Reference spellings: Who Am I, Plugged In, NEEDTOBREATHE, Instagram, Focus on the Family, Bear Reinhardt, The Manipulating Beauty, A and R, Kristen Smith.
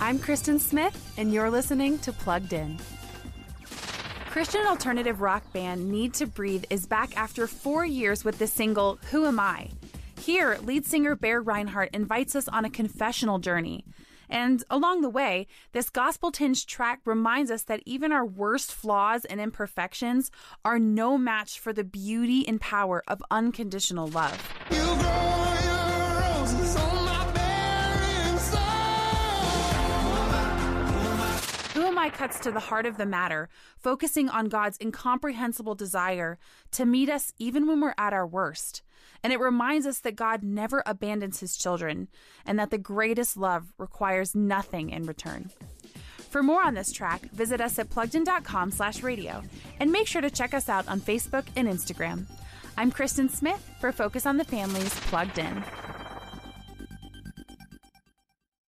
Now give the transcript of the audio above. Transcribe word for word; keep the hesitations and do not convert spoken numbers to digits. I'm Kristen Smith, and you're listening to Plugged In. Christian alternative rock band NEEDTOBREATHE is back after four years with the single, Who Am I? Here, lead singer Bear Reinhardt invites us on a confessional journey. And along the way, this gospel-tinged track reminds us that even our worst flaws and imperfections are no match for the beauty and power of unconditional love. You grow your roses on my barren soul. Who Am I cuts to the heart of the matter, focusing on God's incomprehensible desire to meet us even when we're at our worst. And it reminds us that God never abandons his children and that the greatest love requires nothing in return. For more on this track, visit us at pluggedin.com slash radio and make sure to check us out on Facebook and Instagram. I'm Kristen Smith for Focus on the Family's Plugged In.